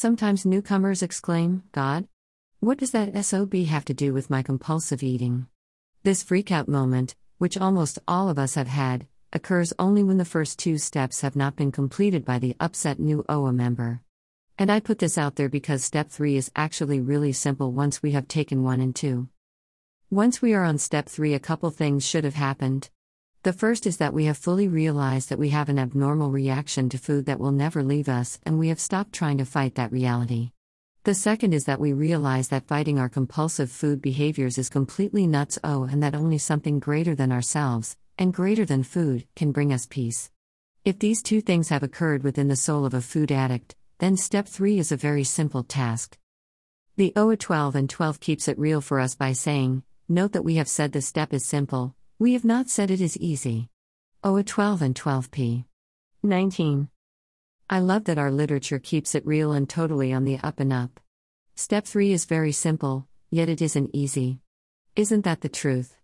Sometimes newcomers exclaim, "God? What does that SOB have to do with my compulsive eating?" This freakout moment, which almost all of us have had, occurs only when the first two steps have not been completed by the upset new OA member. And I put this out there because step 3 is actually really simple once we have taken 1 and 2. Once we are on step 3, a couple things should have happened. The first is that we have fully realized that we have an abnormal reaction to food that will never leave us, and we have stopped trying to fight that reality. The second is that we realize that fighting our compulsive food behaviors is completely nuts, and that only something greater than ourselves, and greater than food, can bring us peace. If these two things have occurred within the soul of a food addict, then step 3 is a very simple task. The OA 12 and 12 keeps it real for us by saying, note that we have said the step is simple, we have not said it is easy. OA 12 and 12 p. 19. I love that our literature keeps it real and totally on the up and up. Step 3 is very simple, yet it isn't easy. Isn't that the truth?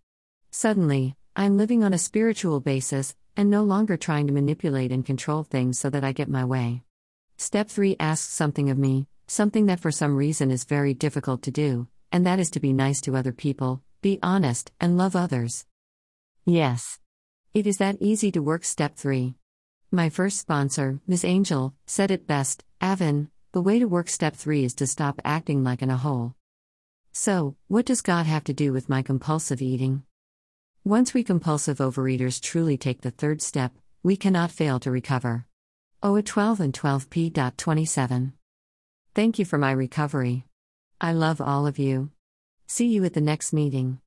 Suddenly, I'm living on a spiritual basis, and no longer trying to manipulate and control things so that I get my way. Step 3 asks something of me, something that for some reason is very difficult to do, and that is to be nice to other people, be honest, and love others. Yes. It is that easy to work step 3. My first sponsor, Ms. Angel, said it best, "Avin, the way to work step 3 is to stop acting like an a-hole." So, what does God have to do with my compulsive eating? Once we compulsive overeaters truly take the third step, we cannot fail to recover. OA 12 and 12p.27. Thank you for my recovery. I love all of you. See you at the next meeting.